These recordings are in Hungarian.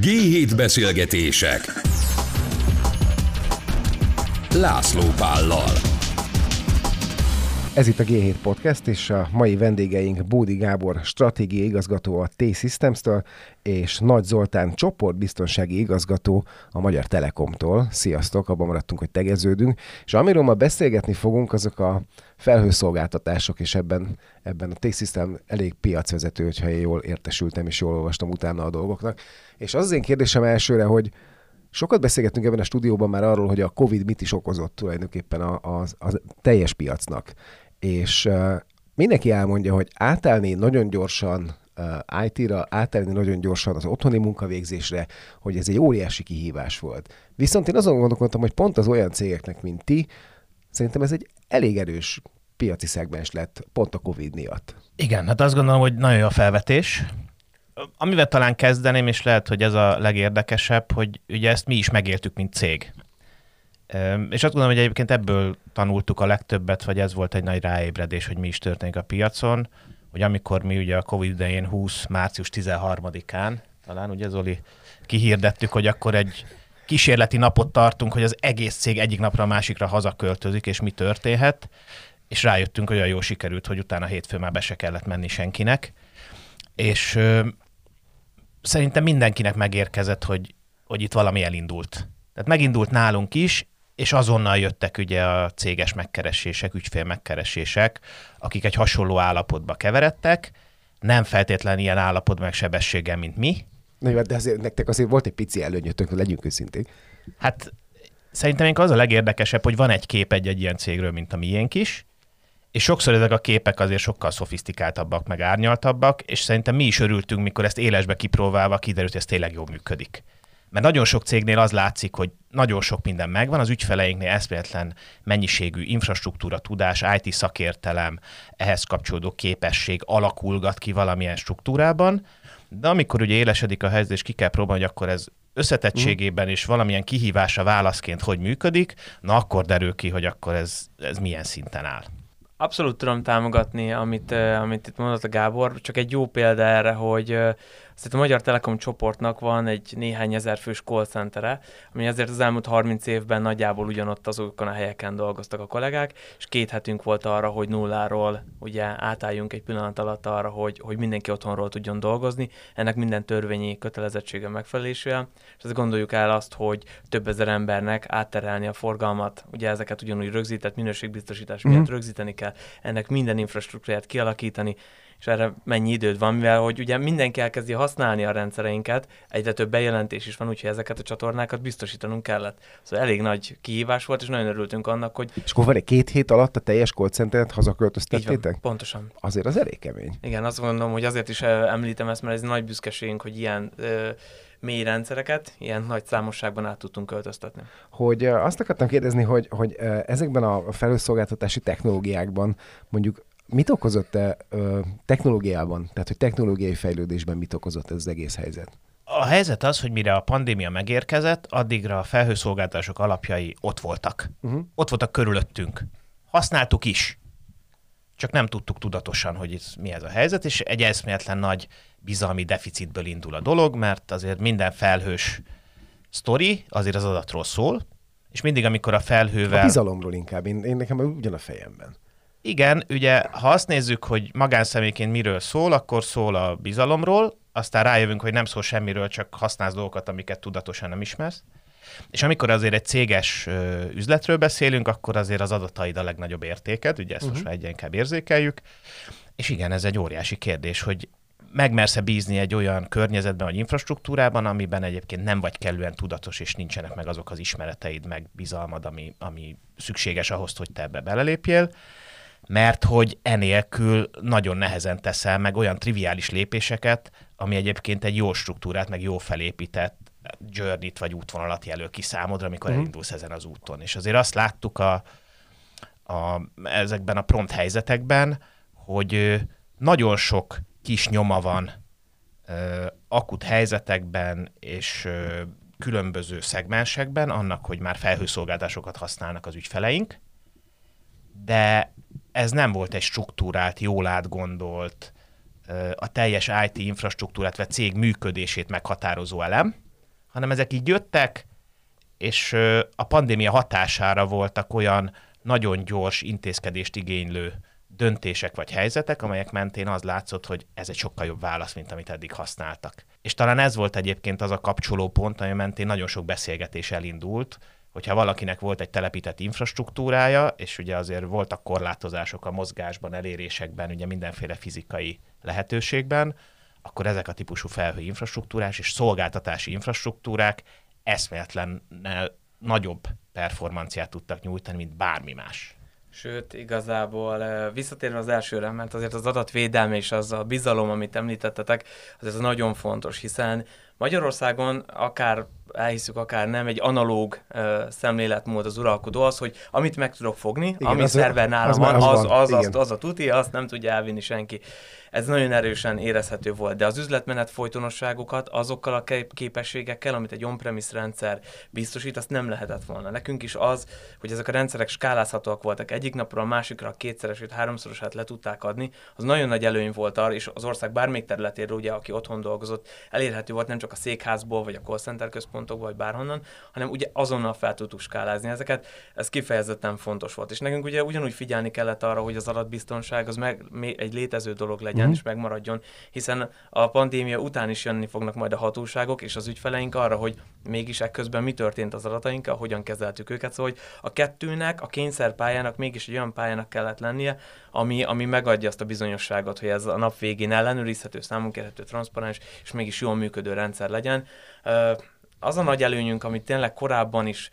G7 beszélgetések László Pállal. Ez itt a G7 Podcast, és a mai vendégeink Bódi Gábor stratégiai igazgató a T-Systemstől, és Nagy Zoltán csoportbiztonsági igazgató a Magyar Telekomtól. Sziasztok, abban maradtunk, hogy tegeződünk. És amiről ma beszélgetni fogunk, azok a felhőszolgáltatások, és ebben a T-System elég piacvezető, hogyha én jól értesültem, és jól olvastam utána a dolgoknak. És az én kérdésem elsőre, hogy sokat beszélgettünk ebben a stúdióban már arról, hogy a Covid mit is okozott tulajdonképpen a teljes piacnak. És mindenki elmondja, hogy átállni nagyon gyorsan IT-ra, átállni nagyon gyorsan az otthoni munkavégzésre, hogy ez egy óriási kihívás volt. Viszont én azon gondolkodtam, hogy pont az olyan cégeknek, mint ti, szerintem ez egy elég erős piaci szegmens lett pont a Covid miatt. Igen, hát azt gondolom, hogy nagyon jó a felvetés. Amivel talán kezdeném, és lehet, hogy ez a legérdekesebb, hogy ugye ezt mi is megéltük, mint cég. És azt gondolom, hogy egyébként ebből tanultuk a legtöbbet, vagy ez volt egy nagy ráébredés, hogy mi is történik a piacon, hogy amikor mi ugye a Covid idején 20. március 13-án, talán ugye Zoli, kihirdettük, hogy akkor egy kísérleti napot tartunk, hogy az egész cég egyik napra a másikra hazaköltözik, és mi történhet, és rájöttünk, hogy olyan jól sikerült, hogy utána hétfőn már be se kellett menni senkinek, és szerintem mindenkinek megérkezett, hogy itt valami elindult. Tehát megindult nálunk is, és azonnal jöttek ugye a céges megkeresések, ügyfélmegkeresések, akik egy hasonló állapotba keveredtek, nem feltétlenül ilyen állapot meg sebességgel, mint mi. Na jó, de azért, nektek azért volt egy pici előnyötök, legyünk őszintén. Hát szerintem az a legérdekesebb, hogy van egy kép egy ilyen cégről, mint a miénk is, és sokszor ezek a képek azért sokkal szofisztikáltabbak, meg árnyaltabbak, és szerintem mi is örültünk, mikor ezt élesbe kipróbálva kiderült, hogy ez tényleg jól működik. Mert nagyon sok cégnél az látszik, hogy nagyon sok minden megvan, az ügyfeleinknél eszméletlen mennyiségű infrastruktúra, tudás, IT szakértelem, ehhez kapcsolódó képesség alakulgat ki valamilyen struktúrában, de amikor ugye élesedik a helyzet, és ki kell próbálni, hogy akkor ez összetettségében és valamilyen kihívása válaszként hogy működik, na akkor derül ki, hogy akkor ez milyen szinten áll. Abszolút tudom támogatni, amit itt mondott a Gábor, csak egy jó példa erre, hogy a Magyar Telekom csoportnak van egy néhány ezer fős call centere, ami azért az elmúlt 30 évben nagyjából ugyanott azokon a helyeken dolgoztak a kollégák, és 2 hetünk volt arra, hogy nulláról ugye átálljunk egy pillanat alatt arra, hogy mindenki otthonról tudjon dolgozni, ennek minden törvényi kötelezettsége megfelelésével, és ezt gondoljuk el azt, hogy több ezer embernek átterelni a forgalmat, ugye ezeket ugyanúgy rögzített minőségbiztosítás miatt rögzíteni kell, ennek minden infrastruktúrát kialakítani, és erre mennyi időd van, mivel hogy ugye mindenki elkezdi használni a rendszereinket, egyre több bejelentés is van, úgyhogy ezeket a csatornákat biztosítanunk kellett. Szóval elég nagy kihívás volt, és nagyon örültünk annak, hogy... És akkor 2 hét alatt a teljes call centeret hazaköltöztettétek? Így van, pontosan. Azért az elég kemény. Igen, azt gondolom, hogy azért is említem ezt, mert ez nagy büszkeségünk, hogy ilyen mély rendszereket ilyen nagy számosságban át tudtunk költöztetni. Hogy azt akartam kérdezni, hogy ezekben a felhőszolgáltatási technológiákban mondjuk mit okozott technológiában? Tehát, hogy technológiai fejlődésben mit okozott ez az egész helyzet? A helyzet az, hogy mire a pandémia megérkezett, addigra a felhőszolgáltatások alapjai ott voltak. Ott voltak körülöttünk. Használtuk is. Csak nem tudtuk tudatosan, hogy mi ez a helyzet, és egy eszméletlen nagy bizalmi deficitből indul a dolog, mert azért minden felhős sztori azért az adatról szól, és mindig, amikor a felhővel... A bizalomról inkább, én nekem ugyan a fejemben. Igen, ugye ha azt nézzük, hogy magánszemélyként miről szól, akkor szól a bizalomról, aztán rájövünk, hogy nem szól semmiről, csak használsz dolgokat, amiket tudatosan nem ismersz. És amikor azért egy céges üzletről beszélünk, akkor azért az adataid a legnagyobb értéked, ugye ezt most már egyre inkább érzékeljük. És igen, ez egy óriási kérdés, hogy megmersz-e bízni egy olyan környezetben vagy infrastruktúrában, amiben egyébként nem vagy kellően tudatos, és nincsenek meg azok az ismereteid, meg bizalmad, ami szükséges ahhoz, hogy te ebbe belelépjél. Mert hogy enélkül nagyon nehezen teszel meg olyan triviális lépéseket, ami egyébként egy jó struktúrát, meg jó felépített journey-t vagy útvonalat jelöl ki számodra, amikor elindulsz ezen az úton. És azért azt láttuk ezekben a prompt helyzetekben, hogy nagyon sok kis nyoma van akut helyzetekben, és különböző szegmensekben annak, hogy már felhőszolgáltatásokat használnak az ügyfeleink, de ez nem volt egy struktúrált, jól átgondolt, a teljes IT infrastruktúrát, vagy cég működését meghatározó elem, hanem ezek így jöttek, és a pandémia hatására voltak olyan nagyon gyors intézkedést igénylő döntések vagy helyzetek, amelyek mentén az látszott, hogy ez egy sokkal jobb válasz, mint amit eddig használtak. És talán ez volt egyébként az a kapcsolópont, ami mentén nagyon sok beszélgetés elindult, hogyha valakinek volt egy telepített infrastruktúrája, és ugye azért voltak korlátozások a mozgásban, elérésekben, ugye mindenféle fizikai lehetőségben, akkor ezek a típusú felhői infrastruktúrás és szolgáltatási infrastruktúrák eszméletlennel nagyobb performanciát tudtak nyújtani, mint bármi más. Sőt, igazából visszatérve az elsőre, mert azért az adatvédelme és az a bizalom, amit említettetek, az ez nagyon fontos, hiszen Magyarországon akár elhiszük, akár nem, egy analóg szemléletmód az uralkodó az, hogy amit meg tudok fogni, igen, ami szerver nálam van, az a tuti, azt nem tudja elvinni senki. Ez nagyon erősen érezhető volt, de az üzletmenet folytonosságokat azokkal a képességekkel, amit egy on-premise rendszer biztosít, azt nem lehetett volna. Nekünk is az, hogy ezek a rendszerek skálázhatóak voltak, egyik napról a másikra a kétszeresét, háromszorosát le tudták adni, az nagyon nagy előny volt arra, és az ország bármelyik területéről, ugye, aki otthon dolgozott, elérhető volt nem csak a székházból, vagy a call center központokból, vagy bárhonnan, hanem ugye azonnal fel tudtuk skálázni ezeket, ez kifejezetten fontos volt. És nekünk ugye ugyanúgy figyelni kellett arra, hogy az adatbiztonság az meg egy létező dolog legyen, és megmaradjon, hiszen a pandémia után is jönni fognak majd a hatóságok és az ügyfeleink arra, hogy mégis ekközben mi történt az adatainkkal, hogyan kezeltük őket, szóval hogy a kettőnek, a kényszerpályának mégis egy olyan pályának kellett lennie, ami megadja azt a bizonyosságot, hogy ez a nap végén ellenőrizhető, számunkérhető, transzparens, és mégis jól működő rendszer legyen. Az a nagy előnyünk, amit tényleg korábban is,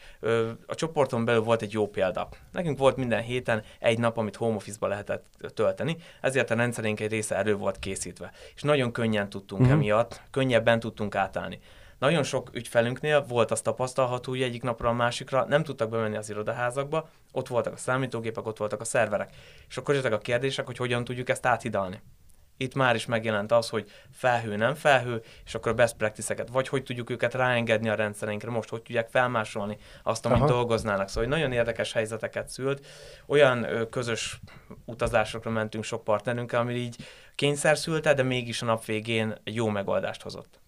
a csoporton belül volt egy jó példa. Nekünk volt minden héten egy nap, amit home office-ba lehetett tölteni, ezért a rendszerénk egy része elő volt készítve. És nagyon könnyen tudtunk emiatt, könnyebben tudtunk átállni. Nagyon sok ügyfelünknél volt az tapasztalható, hogy egyik napra a másikra nem tudtak bemenni az irodaházakba, ott voltak a számítógépek, ott voltak a szerverek. És akkor jöttek a kérdések, hogy hogyan tudjuk ezt áthidalni. Itt már is megjelent az, hogy felhő, nem felhő, és akkor a best practice-eket, vagy hogy tudjuk őket ráengedni a rendszereinkre most, hogy tudják felmásolni azt, amit dolgoznának. Szóval nagyon érdekes helyzeteket szült. Olyan közös utazásokra mentünk sok partnerünkkel, ami így kényszer szülte, de mégis a nap végén jó megoldást hozott.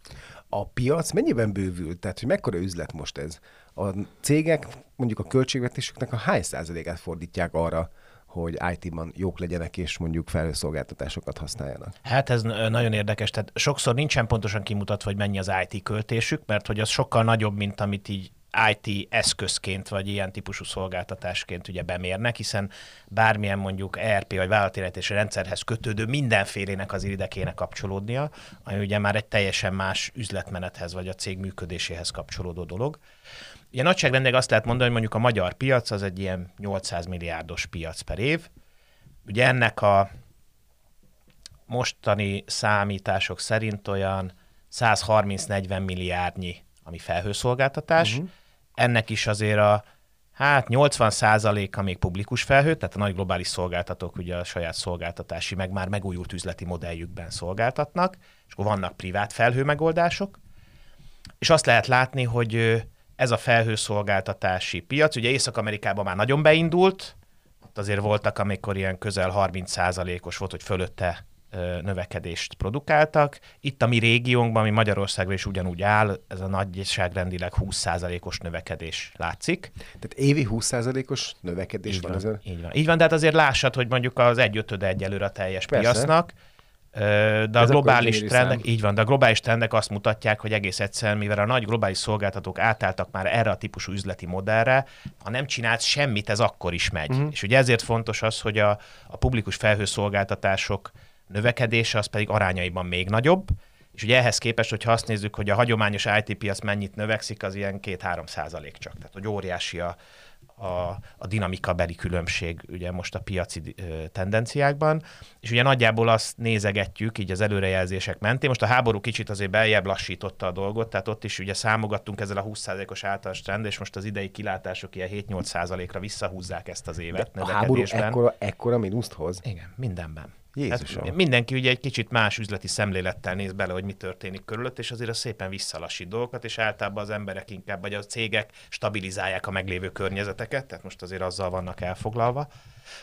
A piac mennyiben bővült? Tehát, hogy mekkora üzlet most ez? A cégek mondjuk a költségvetésüknek a hány százalékát fordítják arra, hogy IT-ban jók legyenek, és mondjuk felhőszolgáltatásokat használjanak? Hát ez nagyon érdekes, tehát sokszor nincsen pontosan kimutatva, hogy mennyi az IT költésük, mert hogy az sokkal nagyobb, mint amit így IT eszközként, vagy ilyen típusú szolgáltatásként ugye bemérnek, hiszen bármilyen mondjuk ERP vagy vállalatirányítási rendszerhez kötődő mindenfélének az ide kéne kapcsolódnia, ami ugye már egy teljesen más üzletmenethez, vagy a cég működéséhez kapcsolódó dolog. Ugye nagyságrendileg azt lehet mondani, hogy mondjuk a magyar piac az egy ilyen 800 milliárdos piac per év. Ugye ennek a mostani számítások szerint olyan 130-40 milliárdnyi, ami felhőszolgáltatás. Ennek is azért a 80%-a még publikus felhő, tehát a nagy globális szolgáltatók ugye a saját szolgáltatási, meg már megújult üzleti modelljükben szolgáltatnak, és akkor vannak privát felhő megoldások. És azt lehet látni, hogy ez a felhőszolgáltatási piac, ugye Észak-Amerikában már nagyon beindult, ott azért voltak, amikor ilyen közel 30%-os volt, hogy fölötte növekedést produkáltak. Itt a mi régiónkban, ami Magyarországon is ugyanúgy áll, ez a nagyságrendileg 20%-os növekedés látszik. Tehát évi 20%-os növekedés van ezen? Így van. Így van, de hát azért lássad, hogy mondjuk az 1/5 egyelőre a teljes piacnak. De a globális trendek, így van, de a globális trendek azt mutatják, hogy egész egyszerűen, mivel a nagy globális szolgáltatók átálltak már erre a típusú üzleti modellre, ha nem csinálsz semmit, ez akkor is megy. És ugye ezért fontos az, hogy a publikus felhőszolgáltatások növekedése az pedig arányaiban még nagyobb, és ugye ehhez képest, hogyha azt nézzük, hogy a hagyományos IT-piac mennyit növekszik, az ilyen 2-3% csak. Tehát, hogy óriási a dinamikabeli különbség ugye most a piaci tendenciákban, és ugye nagyjából azt nézegetjük így az előrejelzések mentén. Most a háború kicsit azért beljebb lassította a dolgot, tehát ott is ugye számogattunk ezzel a 20%-os általános trend, és most az idei kilátások ilyen 7-8%-ra visszahúzzák ezt az évet. De a háború ekkora mínuszt hoz? Igen, mindenben. Hát mindenki ugye egy kicsit más üzleti szemlélettel néz bele, hogy mi történik körülött, és azért az szépen visszalassít dolgokat, és általában az emberek inkább, vagy a cégek stabilizálják a meglévő környezeteket, tehát most azért azzal vannak elfoglalva.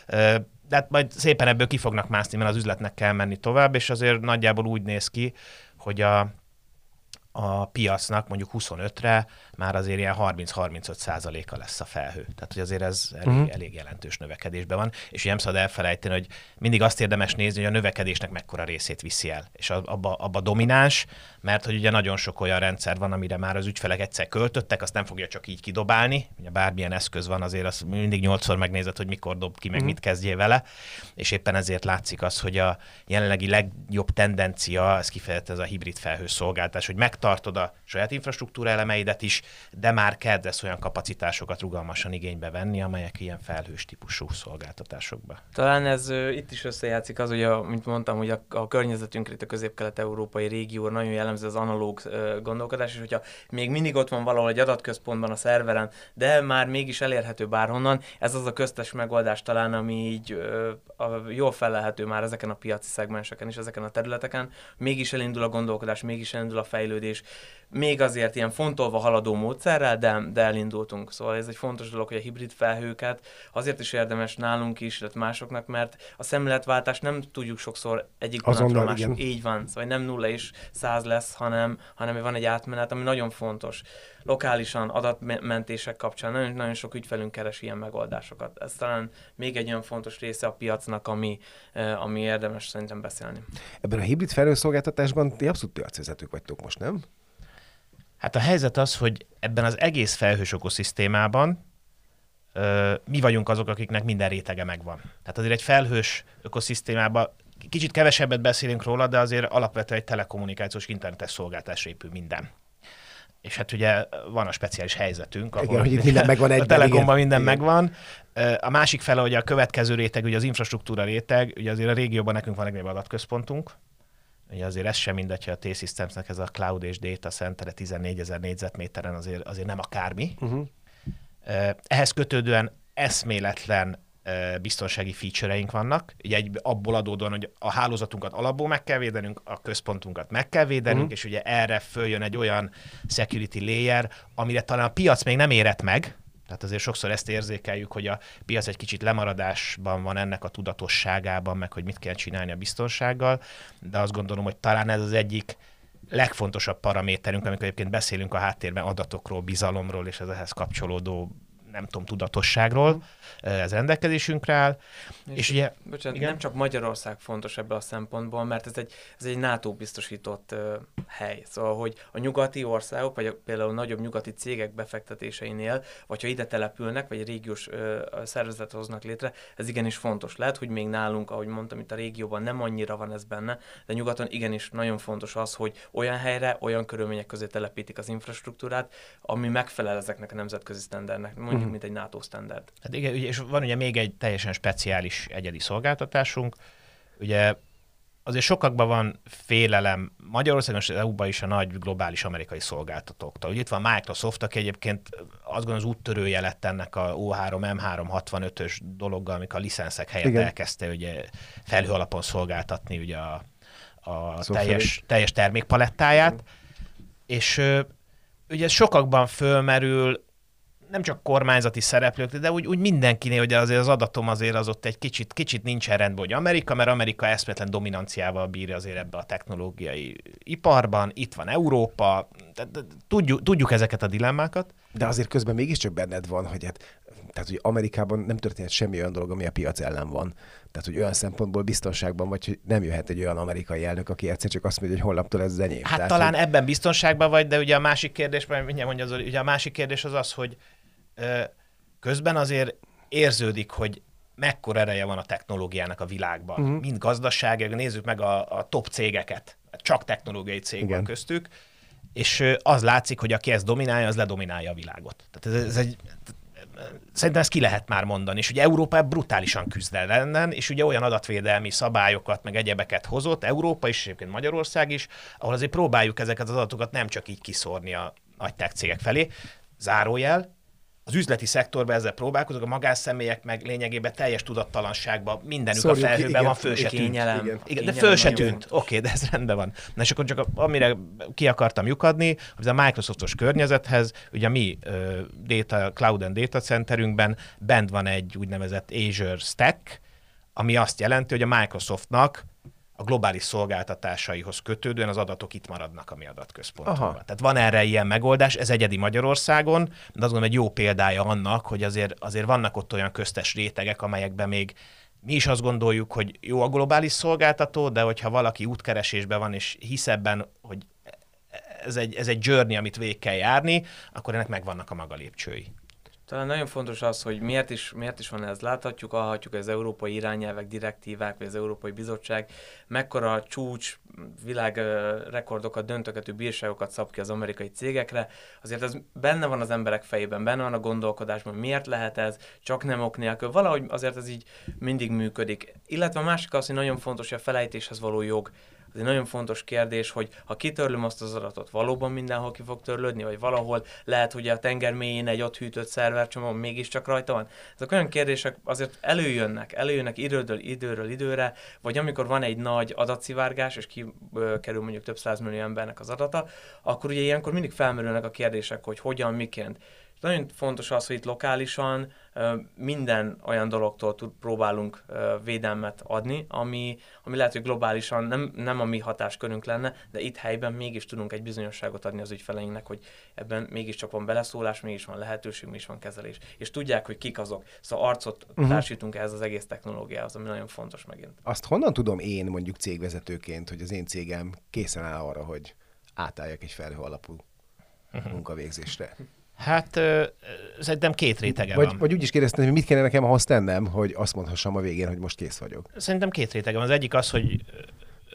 De hát majd szépen ebből ki fognak mászni, mert az üzletnek kell menni tovább, és azért nagyjából úgy néz ki, hogy a piacnak mondjuk 25-re már azért ilyen 30-35%-a lesz a felhő. Tehát, hogy azért ez elég jelentős növekedésben van. És ugye nem szabad elfelejteni, hogy mindig azt érdemes nézni, hogy a növekedésnek mekkora részét viszi el. És abba domináns, mert hogy ugye nagyon sok olyan rendszer van, amire már az ügyfelek egyszer költöttek, azt nem fogja csak így kidobálni. Ugye bármilyen eszköz van, azért azt mindig 8-szor megnézed, hogy mikor dob ki, meg mit kezdjél vele. És éppen ezért látszik az, hogy a jelenlegi legjobb tendencia, ez kifejezetten ez a hibrid felhőszolgáltás, hogy megtartod a saját infrastruktúra elemeidet is, de már kezdesz olyan kapacitásokat rugalmasan igénybe venni, amelyek ilyen felhős típusú szolgáltatásokba. Talán ez itt is összejátszik az, hogy mint mondtam, hogy a környezetünkre, itt a közép-kelet-európai régió nagyon jellemző az analóg gondolkodás, és hogyha még mindig ott van valahol egy adatközpontban a szerveren, de már mégis elérhető bárhonnan, ez az a köztes megoldás talán, ami így jól fellelhető már ezeken a piaci szegmenseken és ezeken a területeken, mégis elindul a gondolkodás, mégis elindul a fejlődés, még azért ilyen fontolva haladó módszerrel, de elindultunk. Szóval ez egy fontos dolog, hogy a hibrid felhőket azért is érdemes nálunk is, illetve másoknak, mert a szemléletváltást nem tudjuk sokszor egyik pillanatról másik. Így van. Szóval nem 0 és 100 lesz, hanem van egy átmenet, ami nagyon fontos. Lokálisan, adatmentések kapcsán nagyon, nagyon sok ügyfelünk keres ilyen megoldásokat. Ez talán még egy olyan fontos része a piacnak, ami érdemes szerintem beszélni. Ebben a hibrid felhőszolgáltatásban ti abszolút piacvezetők vagytok most, nem? Hát a helyzet az, hogy ebben az egész felhős ökoszisztémában mi vagyunk azok, akiknek minden rétege megvan. Tehát azért egy felhős ökoszisztémában kicsit kevesebbet beszélünk róla, de azért alapvetően egy telekommunikációs internetes szolgáltásra épül minden. És hát ugye van a speciális helyzetünk, ahol igen, hogy itt minden megvan egyben, a Telekomban minden megvan. A másik fele, hogy a következő réteg, ugye az infrastruktúra réteg, ugye azért a régióban nekünk van egy adatközpontunk. Ugye azért ez sem mindegy, hogy a T-Systemsnek ez a cloud és data centere 14 000 négyzetméteren azért nem akármi. Ehhez kötődően eszméletlen biztonsági featureink vannak. Ugye abból adódóan, hogy a hálózatunkat alapból meg kell védenünk, a központunkat meg kell védenünk, és ugye erre följön egy olyan security layer, amire talán a piac még nem érett meg. Tehát azért sokszor ezt érzékeljük, hogy a piac egy kicsit lemaradásban van ennek a tudatosságában, meg hogy mit kell csinálni a biztonsággal, de azt gondolom, hogy talán ez az egyik legfontosabb paraméterünk, amikor egyébként beszélünk a háttérben adatokról, bizalomról, és az ehhez kapcsolódó, nem tudom, tudatosságról, ez rendelkezésünkre áll. És ugye, bocsánat, nem csak Magyarország fontos ebben a szempontból, mert ez egy NATO biztosított hely. Szóval, hogy a nyugati országok, vagy például nagyobb nyugati cégek befektetéseinél, vagy ha ide települnek, vagy régiós szervezetet hoznak létre, ez igenis fontos. Lehet, hogy még nálunk, ahogy mondtam, itt a régióban nem annyira van ez benne, de nyugaton igenis nagyon fontos az, hogy olyan helyre, olyan körülmények közé telepítik az infrastruktúrát, ami megfelel ezeknek a nemzetközi sztendernek. Mint egy NATO standard. Hát igen, és van ugye még egy teljesen speciális egyedi szolgáltatásunk. Ugye azért sokakban van félelem Magyarországon és az EU-ban is a nagy globális amerikai szolgáltatóktól. Ugye itt van Microsoft, aki egyébként azt gondolom az úttörője lett ennek a O3M365-ös dologgal, amik a licenszek helyett elkezdte ugye felhő alapon szolgáltatni ugye a teljes termékpalettáját. És ugye sokakban fölmerül, nem csak kormányzati szereplők, de úgy mindenkinél, hogy azért az adatom azért az ott egy kicsit nincsen rendben, hogy Amerika, mert Amerika eszméletlen dominanciával bír azért ebbe a technológiai iparban, itt van Európa, tudjuk ezeket a dilemmákat. De azért közben mégiscsak benned van, hogy tehát, hogy Amerikában nem történhet semmi olyan dolog, ami a piac ellen van. Tehát, hogy olyan szempontból biztonságban vagy, hogy nem jöhet egy olyan amerikai elnök, aki egyszer csak azt mondja, hogy holnaptól ez az enyém. Hát tehát, talán ebben biztonságban vagy, de ugye a másik kérdés, hogy közben azért érződik, hogy mekkora ereje van a technológiának a világban. Mind gazdaság, nézzük meg a top cégeket, csak technológiai cég van köztük, és az látszik, hogy aki ezt dominálja, az ledominálja a világot. Tehát szerintem ezt ki lehet már mondani, és ugye Európa brutálisan küzd ellen, és ugye olyan adatvédelmi szabályokat, meg egyebeket hozott Európa is, és egyébként Magyarország is, ahol azért próbáljuk ezeket az adatokat nem csak így kiszórni a nagy tech cégek felé. Zárójel, az üzleti szektorban ezzel próbálkozunk, a magánszemélyek meg lényegében teljes tudattalanságban mindenük a felhőben van, föl se tűnt. Igen, de föl se tűnt. Oké, de ez rendben van. Na és akkor csak amire ki akartam lyukadni, az a Microsoftos környezethez, ugye a mi Cloud and Data Centerünkben bent van egy úgynevezett Azure Stack, ami azt jelenti, hogy a Microsoftnak a globális szolgáltatásaihoz kötődően az adatok itt maradnak a mi adatközpontunkban. Aha. Tehát van erre ilyen megoldás, ez egyedi Magyarországon, de azt gondolom egy jó példája annak, hogy azért vannak ott olyan köztes rétegek, amelyekben még mi is azt gondoljuk, hogy jó a globális szolgáltató, de hogyha valaki útkeresésben van és hisz ebben, hogy ez egy journey, amit végig kell járni, akkor ennek megvannak a maga lépcsői. Talán nagyon fontos az, hogy miért is van ez. Láthatjuk, hallhatjuk, az európai irányelvek, direktívák, vagy az Európai Bizottság mekkora csúcs világrekordokat, döntögető bírságokat szab ki az amerikai cégekre. Azért ez benne van az emberek fejében, benne van a gondolkodásban, miért lehet ez, csak nem ok nélkül. Valahogy azért ez így mindig működik. Illetve a másik az, hogy nagyon fontos, hogy a felejtéshez való jog. Ez egy nagyon fontos kérdés, hogy ha kitörlöm azt az adatot, valóban mindenhol ki fog törlődni, vagy valahol lehet, hogy a tenger mélyén egy ott hűtött szervercsomag mégiscsak rajta van. Ezek olyan kérdések azért előjönnek időről időre, vagy amikor van egy nagy adatszivárgás, és kikerül mondjuk több 100 millió embernek az adata, akkor ugye ilyenkor mindig felmerülnek a kérdések, hogy hogyan, miként. Nagyon fontos az, hogy itt lokálisan minden olyan dologtól próbálunk védelmet adni, ami lehet, hogy globálisan nem a mi hatáskörünk lenne, de itt helyben mégis tudunk egy bizonyosságot adni az ügyfeleinknek, hogy ebben mégiscsak van beleszólás, mégis van lehetőség, mégis van kezelés. És tudják, hogy kik azok. Szóval arcot társítunk ehhez az egész technológiához, ami nagyon fontos megint. Azt honnan tudom én mondjuk cégvezetőként, hogy az én cégem készen áll arra, hogy átálljak egy felhő alapú munkavégzésre? Hát szerintem két rétege van. Vagy úgy is kérdeztem, hogy mit kéne nekem ahhoz tennem, hogy azt mondhassam a végén, hogy most kész vagyok. Szerintem két rétege van. Az egyik az, hogy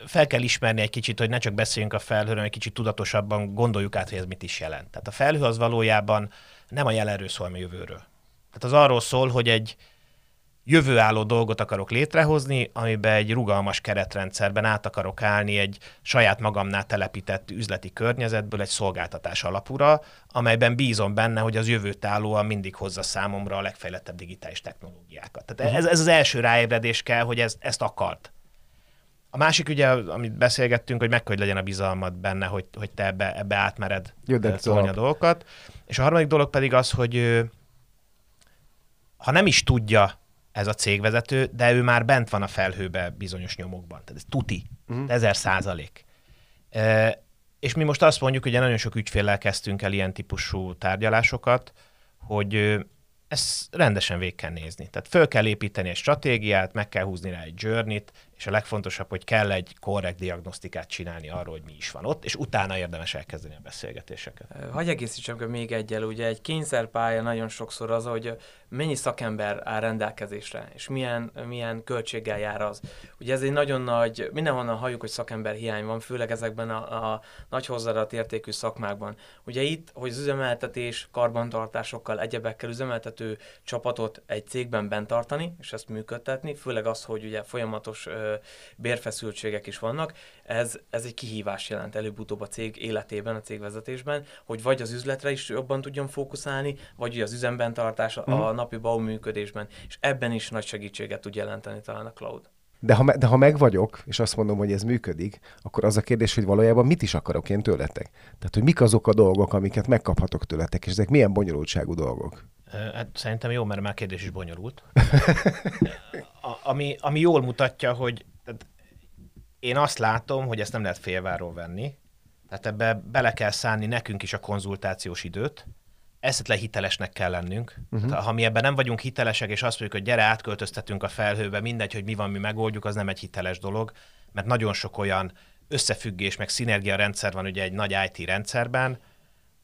fel kell ismerni egy kicsit, hogy ne csak beszéljünk a felhőről, egy kicsit tudatosabban gondoljuk át, hogy ez mit is jelent. Tehát a felhő az valójában nem a jelenről szól, hanem a jövőről. Tehát az arról szól, hogy egy jövőálló dolgot akarok létrehozni, amiben egy rugalmas keretrendszerben át akarok állni egy saját magamnál telepített üzleti környezetből egy szolgáltatás alapúra, amelyben bízom benne, hogy az jövőt állóan mindig hozza számomra a legfejlettebb digitális technológiákat. Tehát ez az első ráébredés kell, hogy ezt akart. A másik ugye, amit beszélgettünk, hogy meg legyen a bizalmat benne, hogy te ebbe átmered szólni a dolgokat. És a harmadik dolog pedig az, hogy ha nem is tudja ez a cégvezető, de ő már bent van a felhőbe bizonyos nyomokban. Tehát ez tuti, 1000%. És mi most azt mondjuk, ugye nagyon sok ügyféllel kezdtünk el ilyen típusú tárgyalásokat, hogy ezt rendesen végig kell nézni. Tehát föl kell építeni egy stratégiát, meg kell húzni rá egy journey-t, és a legfontosabb, hogy kell egy korrekt diagnosztikát csinálni arról, hogy mi is van ott, és utána érdemes elkezdeni a beszélgetéseket. Hagy egészítsem még egyel, ugye egy kényszerpálya nagyon sokszor az, hogy mennyi szakember áll rendelkezésre, és milyen költséggel jár az. Ugye ez egy nagyon nagy, mindenhonnan halljuk, hogy szakemberhiány van, főleg ezekben a nagy hozzáadott értékű szakmákban. Ugye itt, hogy az üzemeltetés, karbantartásokkal, egyebekkel üzemeltető csapatot egy cégben bent tartani, és ezt működtetni, főleg az, hogy ugye folyamatos bérfeszültségek is vannak, ez egy kihívás jelent előbb-utóbb a cég életében, a cégvezetésben, hogy vagy az üzletre is jobban tudjon fókuszálni, vagy az üzemben tartás, a napi BAU működésben, és ebben is nagy segítséget tud jelenteni talán a cloud. De ha megvagyok, és azt mondom, hogy ez működik, akkor az a kérdés, hogy valójában mit is akarok én tőletek? Tehát, hogy mik azok a dolgok, amiket megkaphatok tőletek, és ezek milyen bonyolultságú dolgok? Hát szerintem jó, mert már kérdés is bonyolult. Ami jól mutatja, hogy én azt látom, hogy ezt nem lehet félváról venni, tehát ebbe bele kell szánni nekünk is a konzultációs időt, eszetlen hitelesnek kell lennünk. Tehát, ha mi ebben nem vagyunk hitelesek, és azt mondjuk, hogy gyere, átköltöztetünk a felhőbe, mindegy, hogy mi van, mi megoldjuk, az nem egy hiteles dolog, mert nagyon sok olyan összefüggés, meg szinergiarendszer van ugye egy nagy IT rendszerben,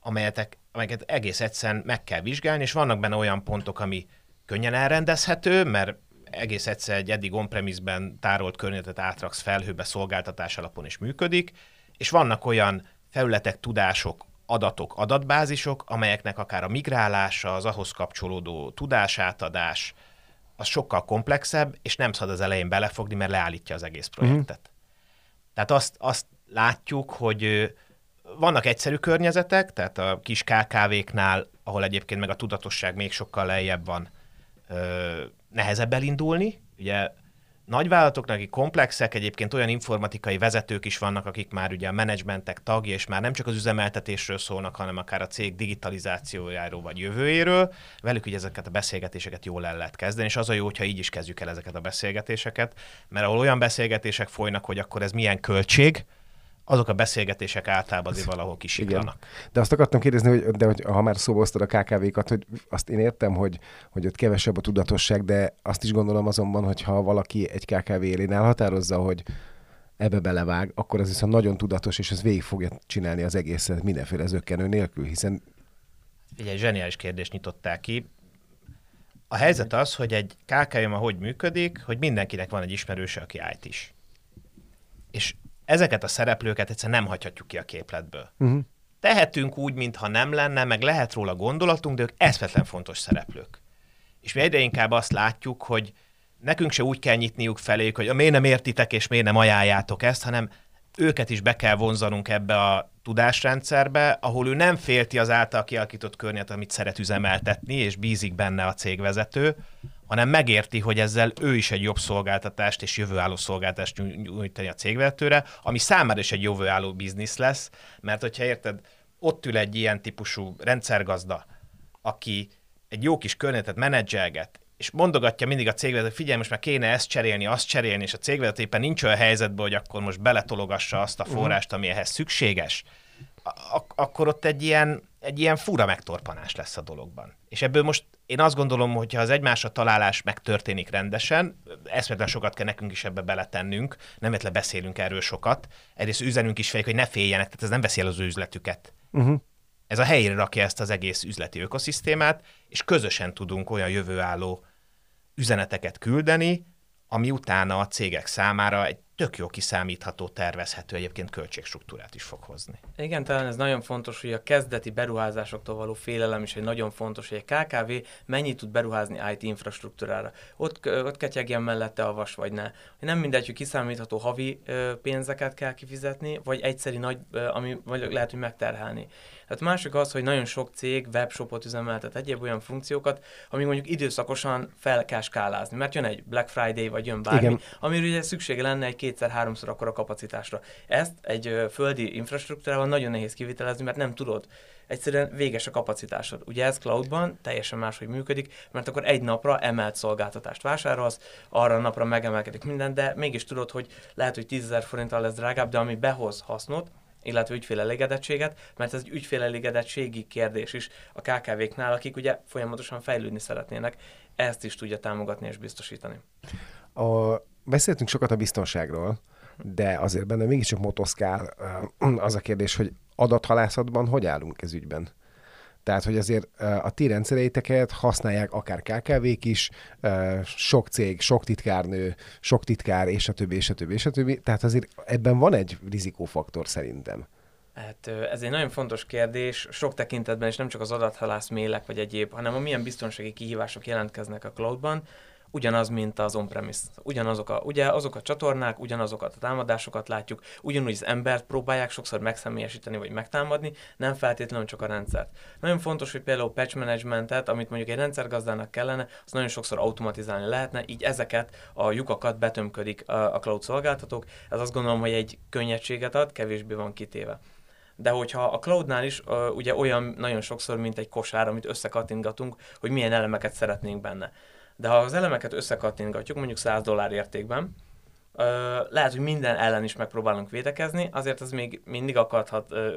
amelyeket egész egyszerűen meg kell vizsgálni, és vannak benne olyan pontok, ami könnyen elrendezhető, mert egész egyszerűen egy eddig on-premise-ben tárolt környezetet átraksz felhőbe, szolgáltatás alapon is működik, és vannak olyan felületek, tudások, adatok, adatbázisok, amelyeknek akár a migrálása, az ahhoz kapcsolódó tudásátadás, az sokkal komplexebb, és nem szabad az elején belefogni, mert leállítja az egész projektet. Tehát azt látjuk, hogy vannak egyszerű környezetek, tehát a kis KKV-knál, ahol egyébként meg a tudatosság még sokkal lejjebb van, nehezebb elindulni. Ugye nagyvállalatoknak, akik komplexek, egyébként olyan informatikai vezetők is vannak, akik már ugye a menedzsmentek tagja, és már nem csak az üzemeltetésről szólnak, hanem akár a cég digitalizációjáról vagy jövőjéről. Velük ugye ezeket a beszélgetéseket jól el lehet kezdeni, és az a jó, hogyha így is kezdjük el ezeket a beszélgetéseket, mert ahol olyan beszélgetések folynak, hogy akkor ez milyen költség, azok a beszélgetések általában azért valahol kisiklanak. Igen. De azt akartam kérdezni, hogy ha már szóba hoztad a KKV-kat, hogy azt én értem, hogy ott kevesebb a tudatosság, de azt is gondolom azonban, hogy ha valaki egy KKV élén elhatározza, hogy ebbe belevág, akkor az viszont nagyon tudatos, és ez végig fogja csinálni az egészet mindenféle zökkenő nélkül, hiszen... Egy zseniális kérdést nyitottál ki. A helyzet az, hogy egy KKV-ma hogy működik, hogy mindenkinek van egy ismerőse, aki IT-s. És ezeket a szereplőket egyszerűen nem hagyhatjuk ki a képletből. Uh-huh. Tehetünk úgy, mintha nem lenne, meg lehet róla gondolatunk, de ők eszvetlen fontos szereplők. És mi egyre inkább azt látjuk, hogy nekünk se úgy kell nyitniuk feléjük, hogy miért nem értitek, és miért nem ajánljátok ezt, hanem őket is be kell vonzanunk ebbe a tudásrendszerbe, ahol ő nem félti az által kialakított környet, amit szeret üzemeltetni, és bízik benne a cégvezető, hanem megérti, hogy ezzel ő is egy jobb szolgáltatást és jövőálló szolgáltatást nyújtani a cégvezetőre, ami számára is egy jövőálló biznisz lesz, mert hogyha érted, ott ül egy ilyen típusú rendszergazda, aki egy jó kis környezetet menedzselget, és mondogatja mindig a cégvezető, figyelj, most már kéne ezt cserélni, azt cserélni, és a cégvezető éppen nincs olyan helyzetben, hogy akkor most beletologassa azt a forrást, ami ehhez szükséges, akkor ott egy ilyen fura megtorpanás lesz a dologban. És ebből most én azt gondolom, hogyha az egymásra találás megtörténik rendesen, eszméletlen sokat kell nekünk is ebbe beletennünk, nem értlen beszélünk erről sokat, egyrészt üzenünk is fejük, hogy ne féljenek, tehát ez nem veszi el az ő üzletüket. Uh-huh. Ez a helyére rakja ezt az egész üzleti ökoszisztémát, és közösen tudunk olyan jövőálló üzeneteket küldeni, ami utána a cégek számára egy tök jó kiszámítható, tervezhető egyébként költségstruktúrát is fog hozni. Igen, talán ez nagyon fontos, hogy a kezdeti beruházásoktól való félelem is egy nagyon fontos, hogy a KKV mennyit tud beruházni IT infrastruktúrára. Ott ketyegjen mellette a vas vagy ne. Nem mindegy, hogy kiszámítható havi pénzeket kell kifizetni, vagy egyszeri nagy, ami vagy lehet, hogy megterhelni. Tehát másik az, hogy nagyon sok cég webshopot üzemeltet, egyéb olyan funkciókat, ami mondjuk időszakosan fel kell skálázni, mert jön egy Black Friday, vagy jön bármi, igen, amire ugye szüksége lenne egy kétszer-háromszor akkora kapacitásra. Ezt egy földi infrastruktúrával nagyon nehéz kivitelezni, mert nem tudod. Egyszerűen véges a kapacitásod. Ugye ez cloudban teljesen máshogy működik, mert akkor egy napra emelt szolgáltatást vásárolsz, arra a napra megemelkedik minden, de mégis tudod, hogy lehet, hogy 10 000 forinttal lesz drágább, de ami behoz hasznot, illetve ügyfélelégedettséget, mert ez egy ügyfélelégedettségi kérdés is a KKV-knál, akik ugye folyamatosan fejlődni szeretnének, ezt is tudja támogatni és biztosítani. Beszéltünk sokat a biztonságról, de azért benne mégiscsak motoszkál az a kérdés, hogy adathalászatban hogy állunk ez ügyben? Tehát, hogy azért a ti rendszereiteket használják akár KKV-k is, sok cég, sok titkárnő, sok titkár, és a többi, és a többi, és a többi. Tehát azért ebben van egy rizikófaktor szerintem. Hát ez egy nagyon fontos kérdés, sok tekintetben, és nem csak az adathalász mélek vagy egyéb, hanem a milyen biztonsági kihívások jelentkeznek a cloudban, ugyanaz, mint az on-premise. Ugyanazok a csatornák, ugyanazokat a támadásokat látjuk, ugyanúgy az embert próbálják sokszor megszemélyesíteni vagy megtámadni, nem feltétlenül csak a rendszert. Nagyon fontos, hogy például patch managementet, amit mondjuk egy rendszergazdának kellene, az nagyon sokszor automatizálni lehetne, így ezeket a lyukakat betömködik a cloud szolgáltatók. Ez azt gondolom, hogy egy könnyedséget ad, kevésbé van kitéve. De hogyha a cloudnál is ugye olyan nagyon sokszor, mint egy kosár, amit összekattintgatunk, hogy milyen elemeket szeretnénk benne. De ha az elemeket összekattintgatjuk, mondjuk $100 értékben, lehet, hogy minden ellen is megpróbálunk védekezni, azért ez még mindig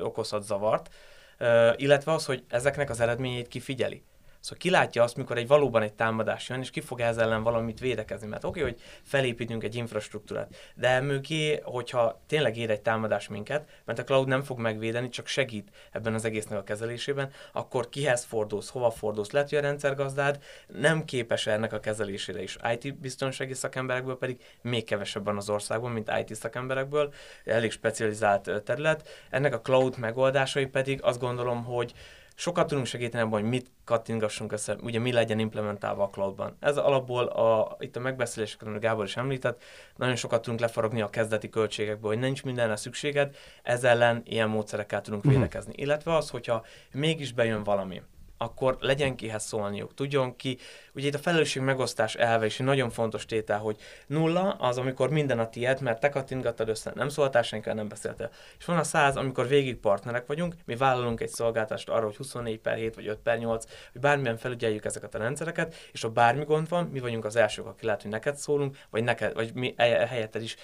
okozhat zavart, illetve az, hogy ezeknek az eredményeit kifigyeli. Szóval ki látja azt, mikor valóban egy támadás jön, és ki fog ezzel ellen valamit védekezni. Mert oké, hogy felépítünk egy infrastruktúrát, de mögé, hogyha tényleg ér egy támadás minket, mert a cloud nem fog megvédeni, csak segít ebben az egésznek a kezelésében, akkor kihez fordulsz, hova fordulsz, lehet, hogy a rendszergazdád nem képes ennek a kezelésére is. IT biztonsági szakemberekből pedig még kevesebben az országban, mint IT szakemberekből, elég specializált terület. Ennek a cloud megoldásai pedig azt gondolom, hogy sokat tudunk segíteni abban, hogy mit kattintgassunk össze, ugye mi legyen implementálva a cloudban. Ez alapból itt a megbeszéléseket, amit Gábor is említett, nagyon sokat tudunk lefaragni a kezdeti költségekből, hogy nincs mindenre szükséged, ez ellen ilyen módszerekkel tudunk védekezni. Illetve az, hogyha mégis bejön valami, akkor legyen kihez szólniuk, tudjon ki. Ugye itt a felelősség megosztás elve is egy nagyon fontos tétel, hogy nulla az, amikor minden a tiéd, mert te kattintgattad össze, nem szóltál senkivel, nem beszéltél. És van a 100, amikor végig partnerek vagyunk, mi vállalunk egy szolgáltást arra, hogy 24/7 vagy 5/8, hogy bármilyen felügyeljük ezeket a rendszereket, és ha bármi gond van, mi vagyunk az elsők, aki lehet, hogy neked szólunk, vagy neked, vagy mi helyetted is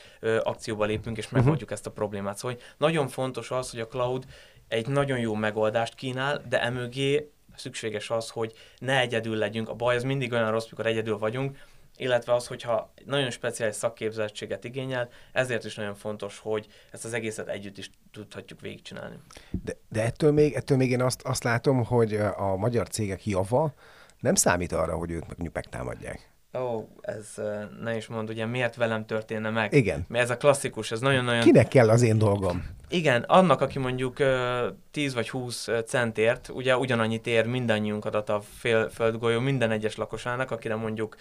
akcióba lépünk, és megoldjuk ezt a problémát. Szóval nagyon fontos az, hogy a cloud egy nagyon jó megoldást kínál, de emögé szükséges az, hogy ne egyedül legyünk. A baj az mindig olyan rossz, mikor egyedül vagyunk, illetve az, hogyha nagyon speciális szakképzettséget igényel, ezért is nagyon fontos, hogy ezt az egészet együtt is tudhatjuk végigcsinálni. De ettől még én azt látom, hogy a magyar cégek java nem számít arra, hogy őt mondjuk megtámadják. Ó, ez ne is mond, ugye miért velem történne meg? Igen. Mert ez a klasszikus, ez nagyon-nagyon... Kinek kell az én dolgom? Igen, annak, aki mondjuk 10 vagy 20 centért, ugye ugyanannyit ér mindannyiunk adat a földgolyó minden egyes lakosának, akire mondjuk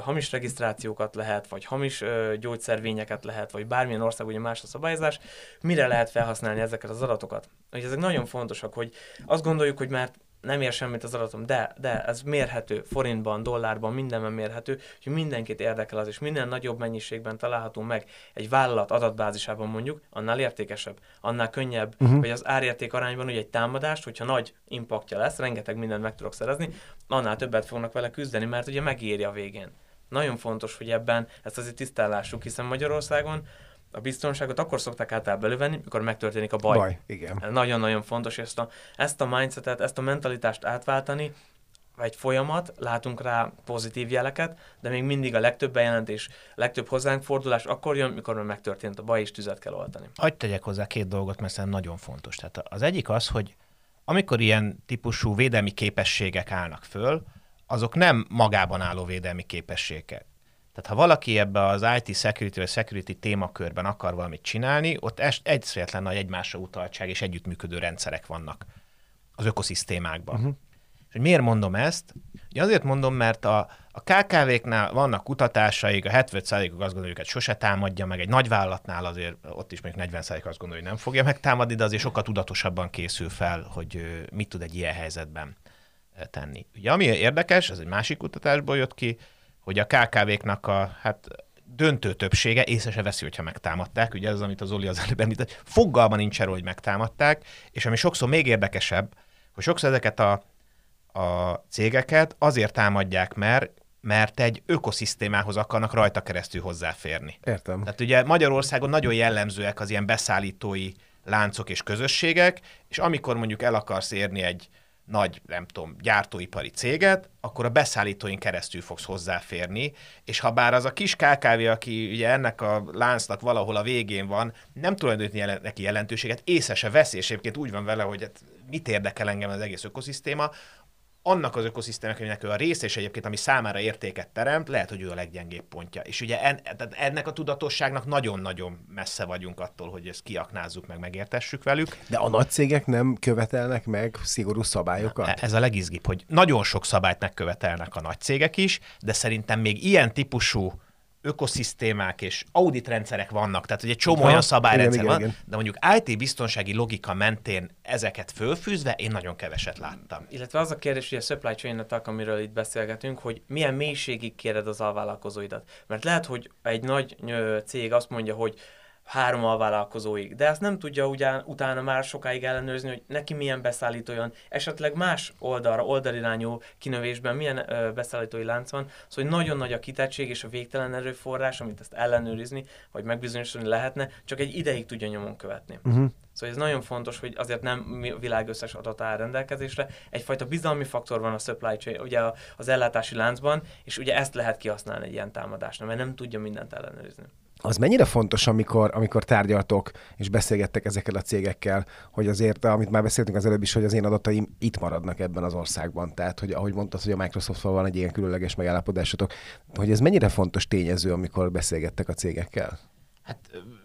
hamis regisztrációkat lehet, vagy hamis gyógyszervényeket lehet, vagy bármilyen ország, ugye más a szabályozás, mire lehet felhasználni ezeket az adatokat? Ugye ezek nagyon fontosak, hogy azt gondoljuk, hogy már nem ér semmit az adatom, de ez mérhető forintban, dollárban, mindenben mérhető, hogy mindenkit érdekel az, és minden nagyobb mennyiségben található meg egy vállalat adatbázisában mondjuk, annál értékesebb, annál könnyebb, vagy az árérték arányban, hogy egy támadást, hogyha nagy impaktja lesz, rengeteg mindent meg tudok szerezni, annál többet fognak vele küzdeni, mert ugye megéri a végén. Nagyon fontos, hogy ebben ezt azért tisztállásuk, hiszen Magyarországon a biztonságot akkor szokták általában elővenni, mikor megtörténik a baj. Igen. Nagyon-nagyon fontos ezt a mindsetet, ezt a mentalitást átváltani, egy folyamat, látunk rá pozitív jeleket, de még mindig a legtöbb bejelentés, legtöbb hozzánk fordulás akkor jön, mikor már megtörtént a baj, és tüzet kell oltani. Hadd tegyek hozzá két dolgot, mert szerintem nagyon fontos. Tehát az egyik az, hogy amikor ilyen típusú védelmi képességek állnak föl, azok nem magában álló védelmi képességek. Tehát ha valaki ebbe az IT security vagy security témakörben akar valamit csinálni, ott egyszerűen nagy egymásra utaltság és együttműködő rendszerek vannak az ökoszisztémákban. És hogy miért mondom ezt? Ugye azért mondom, mert a KKV-knál vannak kutatásaik, a 75%-ok azt gondolja, hogy sose támadja meg, egy nagyvállalatnál azért ott is még 40% azt gondolja, hogy nem fogja megtámadni, de azért sokkal tudatosabban készül fel, hogy mit tud egy ilyen helyzetben tenni. Ugye ami érdekes, ez egy másik kutatásból jött ki, hogy a KKV-knak a döntő többsége észre se veszi, hogyha megtámadták. Ugye ez az, amit az Zoli az előbb említett. Fogalma nincs erről, hogy megtámadták, és ami sokszor még érdekesebb, hogy sokszor ezeket a cégeket azért támadják, mert egy ökoszisztémához akarnak rajta keresztül hozzáférni. Értem. Tehát ugye Magyarországon nagyon jellemzőek az ilyen beszállítói láncok és közösségek, és amikor mondjuk el akarsz érni egy nagy, nem tudom, gyártóipari céget, akkor a beszállítóin keresztül fogsz hozzáférni, és ha bár az a kis KKV, aki ugye ennek a láncnak valahol a végén van, nem tulajdonít neki jelentőséget, észre se veszi, és egyébként úgy van vele, hogy mit érdekel engem az egész ökoszisztéma, annak az ökoszisztémának, aminek ő a része, és egyébként ami számára értéket teremt, lehet, hogy ő a leggyengébb pontja. És ugye ennek a tudatosságnak nagyon-nagyon messze vagyunk attól, hogy ezt kiaknázzuk, megértessük velük. De a nagy cégek nem követelnek meg szigorú szabályokat? Ez a legizgibb, hogy nagyon sok szabályt megkövetelnek a nagy cégek is, de szerintem még ilyen típusú ökoszisztémák és auditrendszerek vannak, tehát egy csomó olyan szabályrendszer van, de mondjuk IT biztonsági logika mentén ezeket fölfűzve én nagyon keveset láttam. Illetve az a kérdés, hogy a supply chain attack, amiről itt beszélgetünk, hogy milyen mélységig kéred az alvállalkozóidat. Mert lehet, hogy egy nagy cég azt mondja, hogy 3 alvállalkozóig, de azt nem tudja utána már sokáig ellenőrizni, hogy neki milyen beszállítója, esetleg más oldalirányú kinövésben milyen beszállítói lánc van, szóval nagyon nagy a kitettség és a végtelen erőforrás, amit ezt ellenőrizni, vagy megbizonyosodni lehetne, csak egy ideig tudja nyomon követni. Szóval ez nagyon fontos, hogy azért nem világ összes adat áll rendelkezésre. Egyfajta bizalmi faktor van a supply chain, ugye az ellátási láncban, és ugye ezt lehet kihasználni egy ilyen támadásra, mert nem tudja mindent ellenőrizni. Az mennyire fontos, amikor tárgyaltok és beszélgettek ezekkel a cégekkel, hogy azért, amit már beszéltünk az előbb is, hogy az én adataim itt maradnak ebben az országban. Tehát, hogy ahogy mondtad, hogy a Microsoftval van egy ilyen különleges megállapodásotok, hogy ez mennyire fontos tényező, amikor beszélgettek a cégekkel? Hát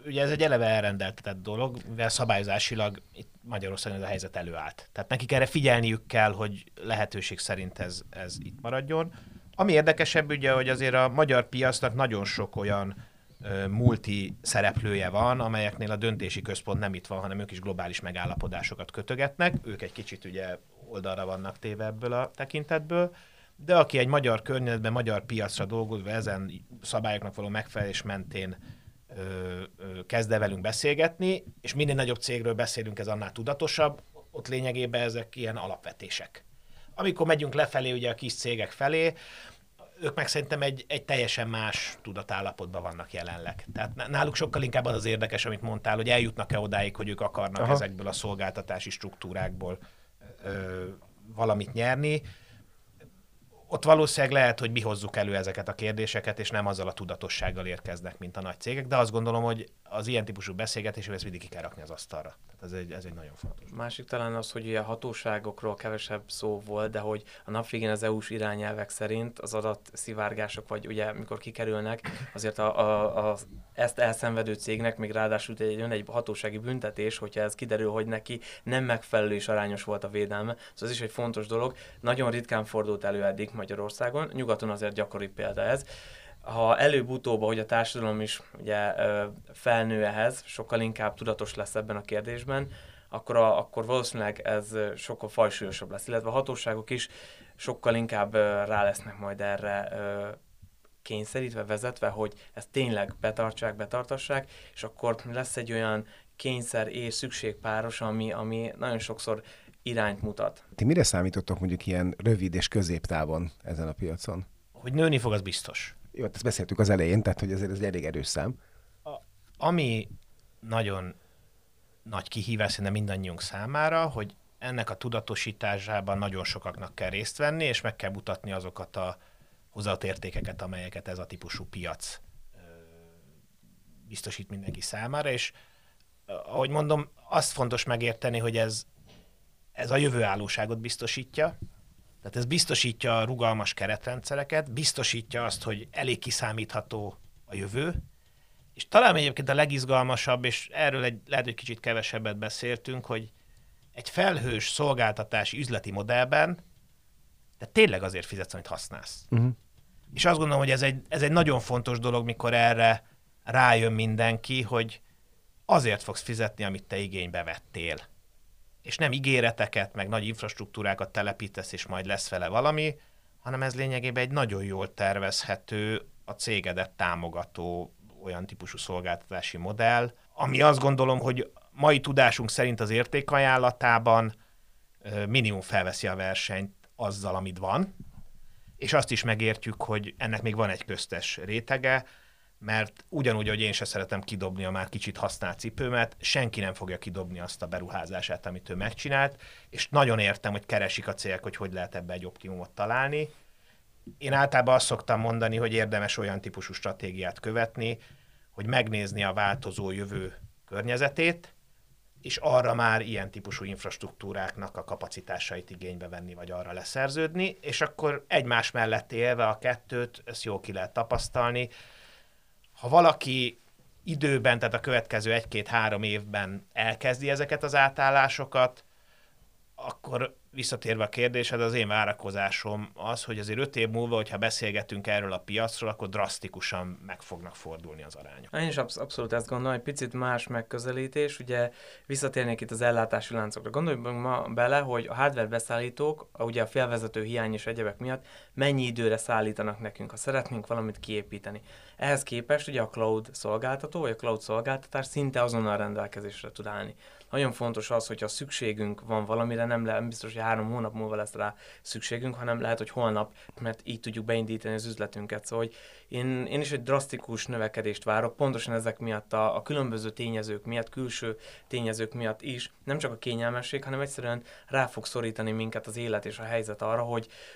ugye ez egy eleve elrendeltetett dolog, mivel szabályozásilag itt Magyarországon ez a helyzet előállt. Tehát nekik erre figyelniük kell, hogy lehetőség szerint ez itt maradjon. Ami érdekesebb ugye, hogy azért a magyar piacnak nagyon sok olyan multi szereplője van, amelyeknél a döntési központ nem itt van, hanem ők is globális megállapodásokat kötögetnek. Ők egy kicsit ugye oldalra vannak téve ebből a tekintetből, de aki egy magyar környezetben, magyar piacra dolgozva ezen szabályoknak való megfelelés mentén kezd el velünk beszélgetni, és minél nagyobb cégről beszélünk, ez annál tudatosabb, ott lényegében ezek ilyen alapvetések. Amikor megyünk lefelé ugye a kis cégek felé, ők meg szerintem egy teljesen más tudatállapotban vannak jelenleg. Tehát náluk sokkal inkább az az érdekes, amit mondtál, hogy eljutnak-e odáig, hogy ők akarnak aha. ezekből a szolgáltatási struktúrákból valamit nyerni. Ott valószínűleg lehet, hogy mi hozzuk elő ezeket a kérdéseket, és nem azzal a tudatossággal érkeznek, mint a nagy cégek, de azt gondolom, hogy az ilyen típusú beszélgetésben ezt mindig ki kell rakni az asztalra. Tehát ez egy nagyon fontos. Másik talán az, hogy a hatóságokról kevesebb szó volt, de hogy a napvégén az EU-s irányelvek szerint az adatszivárgások, vagy ugye mikor kikerülnek, azért ezt elszenvedő cégnek még ráadásul egy hatósági büntetés, hogyha ez kiderül, hogy neki nem megfelelő és arányos volt a védelme. Szóval ez is egy fontos dolog. Nagyon ritkán fordult elő eddig Magyarországon, nyugaton azért gyakori példa ez. Ha előbb-utóbb, hogy a társadalom is ugye, felnő ehhez, sokkal inkább tudatos lesz ebben a kérdésben, akkor valószínűleg ez sokkal fajsúlyosabb lesz, illetve a hatóságok is sokkal inkább rá lesznek majd erre kényszerítve, vezetve, hogy ezt tényleg betartassák, és akkor lesz egy olyan kényszer és szükségpáros, ami nagyon sokszor irányt mutat. Ti mire számítottok mondjuk ilyen rövid és középtávon ezen a piacon? Hogy nőni fog, az biztos. Jó, ezt beszéltük az elején, tehát hogy ezért ez egy elég erős szám. Ami nagyon nagy kihívás szerintem mindannyiunk számára, hogy ennek a tudatosításában nagyon sokaknak kell részt venni, és meg kell mutatni azokat a hozzáadott értékeket, amelyeket ez a típusú piac biztosít mindenki számára, és ahogy mondom, azt fontos megérteni, hogy ez a jövőállóságot biztosítja. Tehát ez biztosítja a rugalmas keretrendszereket, biztosítja azt, hogy elég kiszámítható a jövő, és talán egyébként a legizgalmasabb, és erről lehet, hogy kicsit kevesebbet beszéltünk, hogy egy felhős szolgáltatási üzleti modellben de tényleg azért fizetsz, amit használsz. Uh-huh. És azt gondolom, hogy ez egy nagyon fontos dolog, mikor erre rájön mindenki, hogy azért fogsz fizetni, amit te igénybe vettél. És nem ígéreteket, meg nagy infrastruktúrákat telepítesz, és majd lesz vele valami, hanem ez lényegében egy nagyon jól tervezhető, a cégedet támogató olyan típusú szolgáltatási modell, ami azt gondolom, hogy mai tudásunk szerint az értékajánlatában minimum felveszi a versenyt azzal, amit van, és azt is megértjük, hogy ennek még van egy köztes rétege, mert ugyanúgy, hogy én se szeretem kidobni a már kicsit használt cipőmet, senki nem fogja kidobni azt a beruházását, amit ő megcsinált, és nagyon értem, hogy keresik a cégek, hogy lehet ebbe egy optimumot találni. Én általában azt szoktam mondani, hogy érdemes olyan típusú stratégiát követni, hogy megnézni a változó jövő környezetét, és arra már ilyen típusú infrastruktúráknak a kapacitásait igénybe venni, vagy arra leszerződni, és akkor egymás mellett élve a kettőt, ezt jól ki lehet tapasztalni. Ha valaki időben, tehát a következő 1-2-3 évben elkezdi ezeket az átállásokat, akkor visszatérve a kérdésed, az én várakozásom az, hogy azért 5 év múlva, hogyha beszélgetünk erről a piacról, akkor drasztikusan meg fognak fordulni az arányok. Én is abszolút ezt gondolom, egy picit más megközelítés, ugye visszatérnék itt az ellátási láncokra. Gondoljunk ma bele, hogy a hardware beszállítók, ugye a félvezető hiány és egyebek miatt mennyi időre szállítanak nekünk, ha szeretnénk valamit kiépíteni. Ehhez képest ugye a cloud szolgáltató, vagy a cloud szolgáltatás szinte azonnal rendelkezésre tud állni. Nagyon fontos az, hogyha szükségünk van valamire, nem biztos, hogy 3 hónap múlva lesz rá szükségünk, hanem lehet, hogy holnap, mert így tudjuk beindítani az üzletünket. Szóval hogy én is egy drasztikus növekedést várok, pontosan ezek miatt, a különböző tényezők miatt, külső tényezők miatt is, nem csak a kényelmesség, hanem egyszerűen rá fog szorítani minket az élet és a helyzet arra,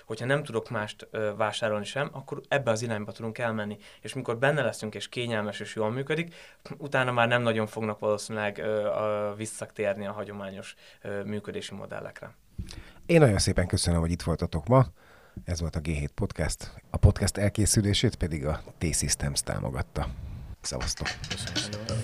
hogyha nem tudok mást vásárolni sem, akkor ebbe az irányba tudunk elmenni. És mikor benne leszünk és kényelmes és jól működik, utána már nem nagyon fognak valószínűleg visszatérni a hagyományos működési modellekre. Én nagyon szépen köszönöm, hogy itt voltatok ma. Ez volt a G7 Podcast. A podcast elkészülését pedig a T-Systems támogatta. Szevasztok! Köszönöm.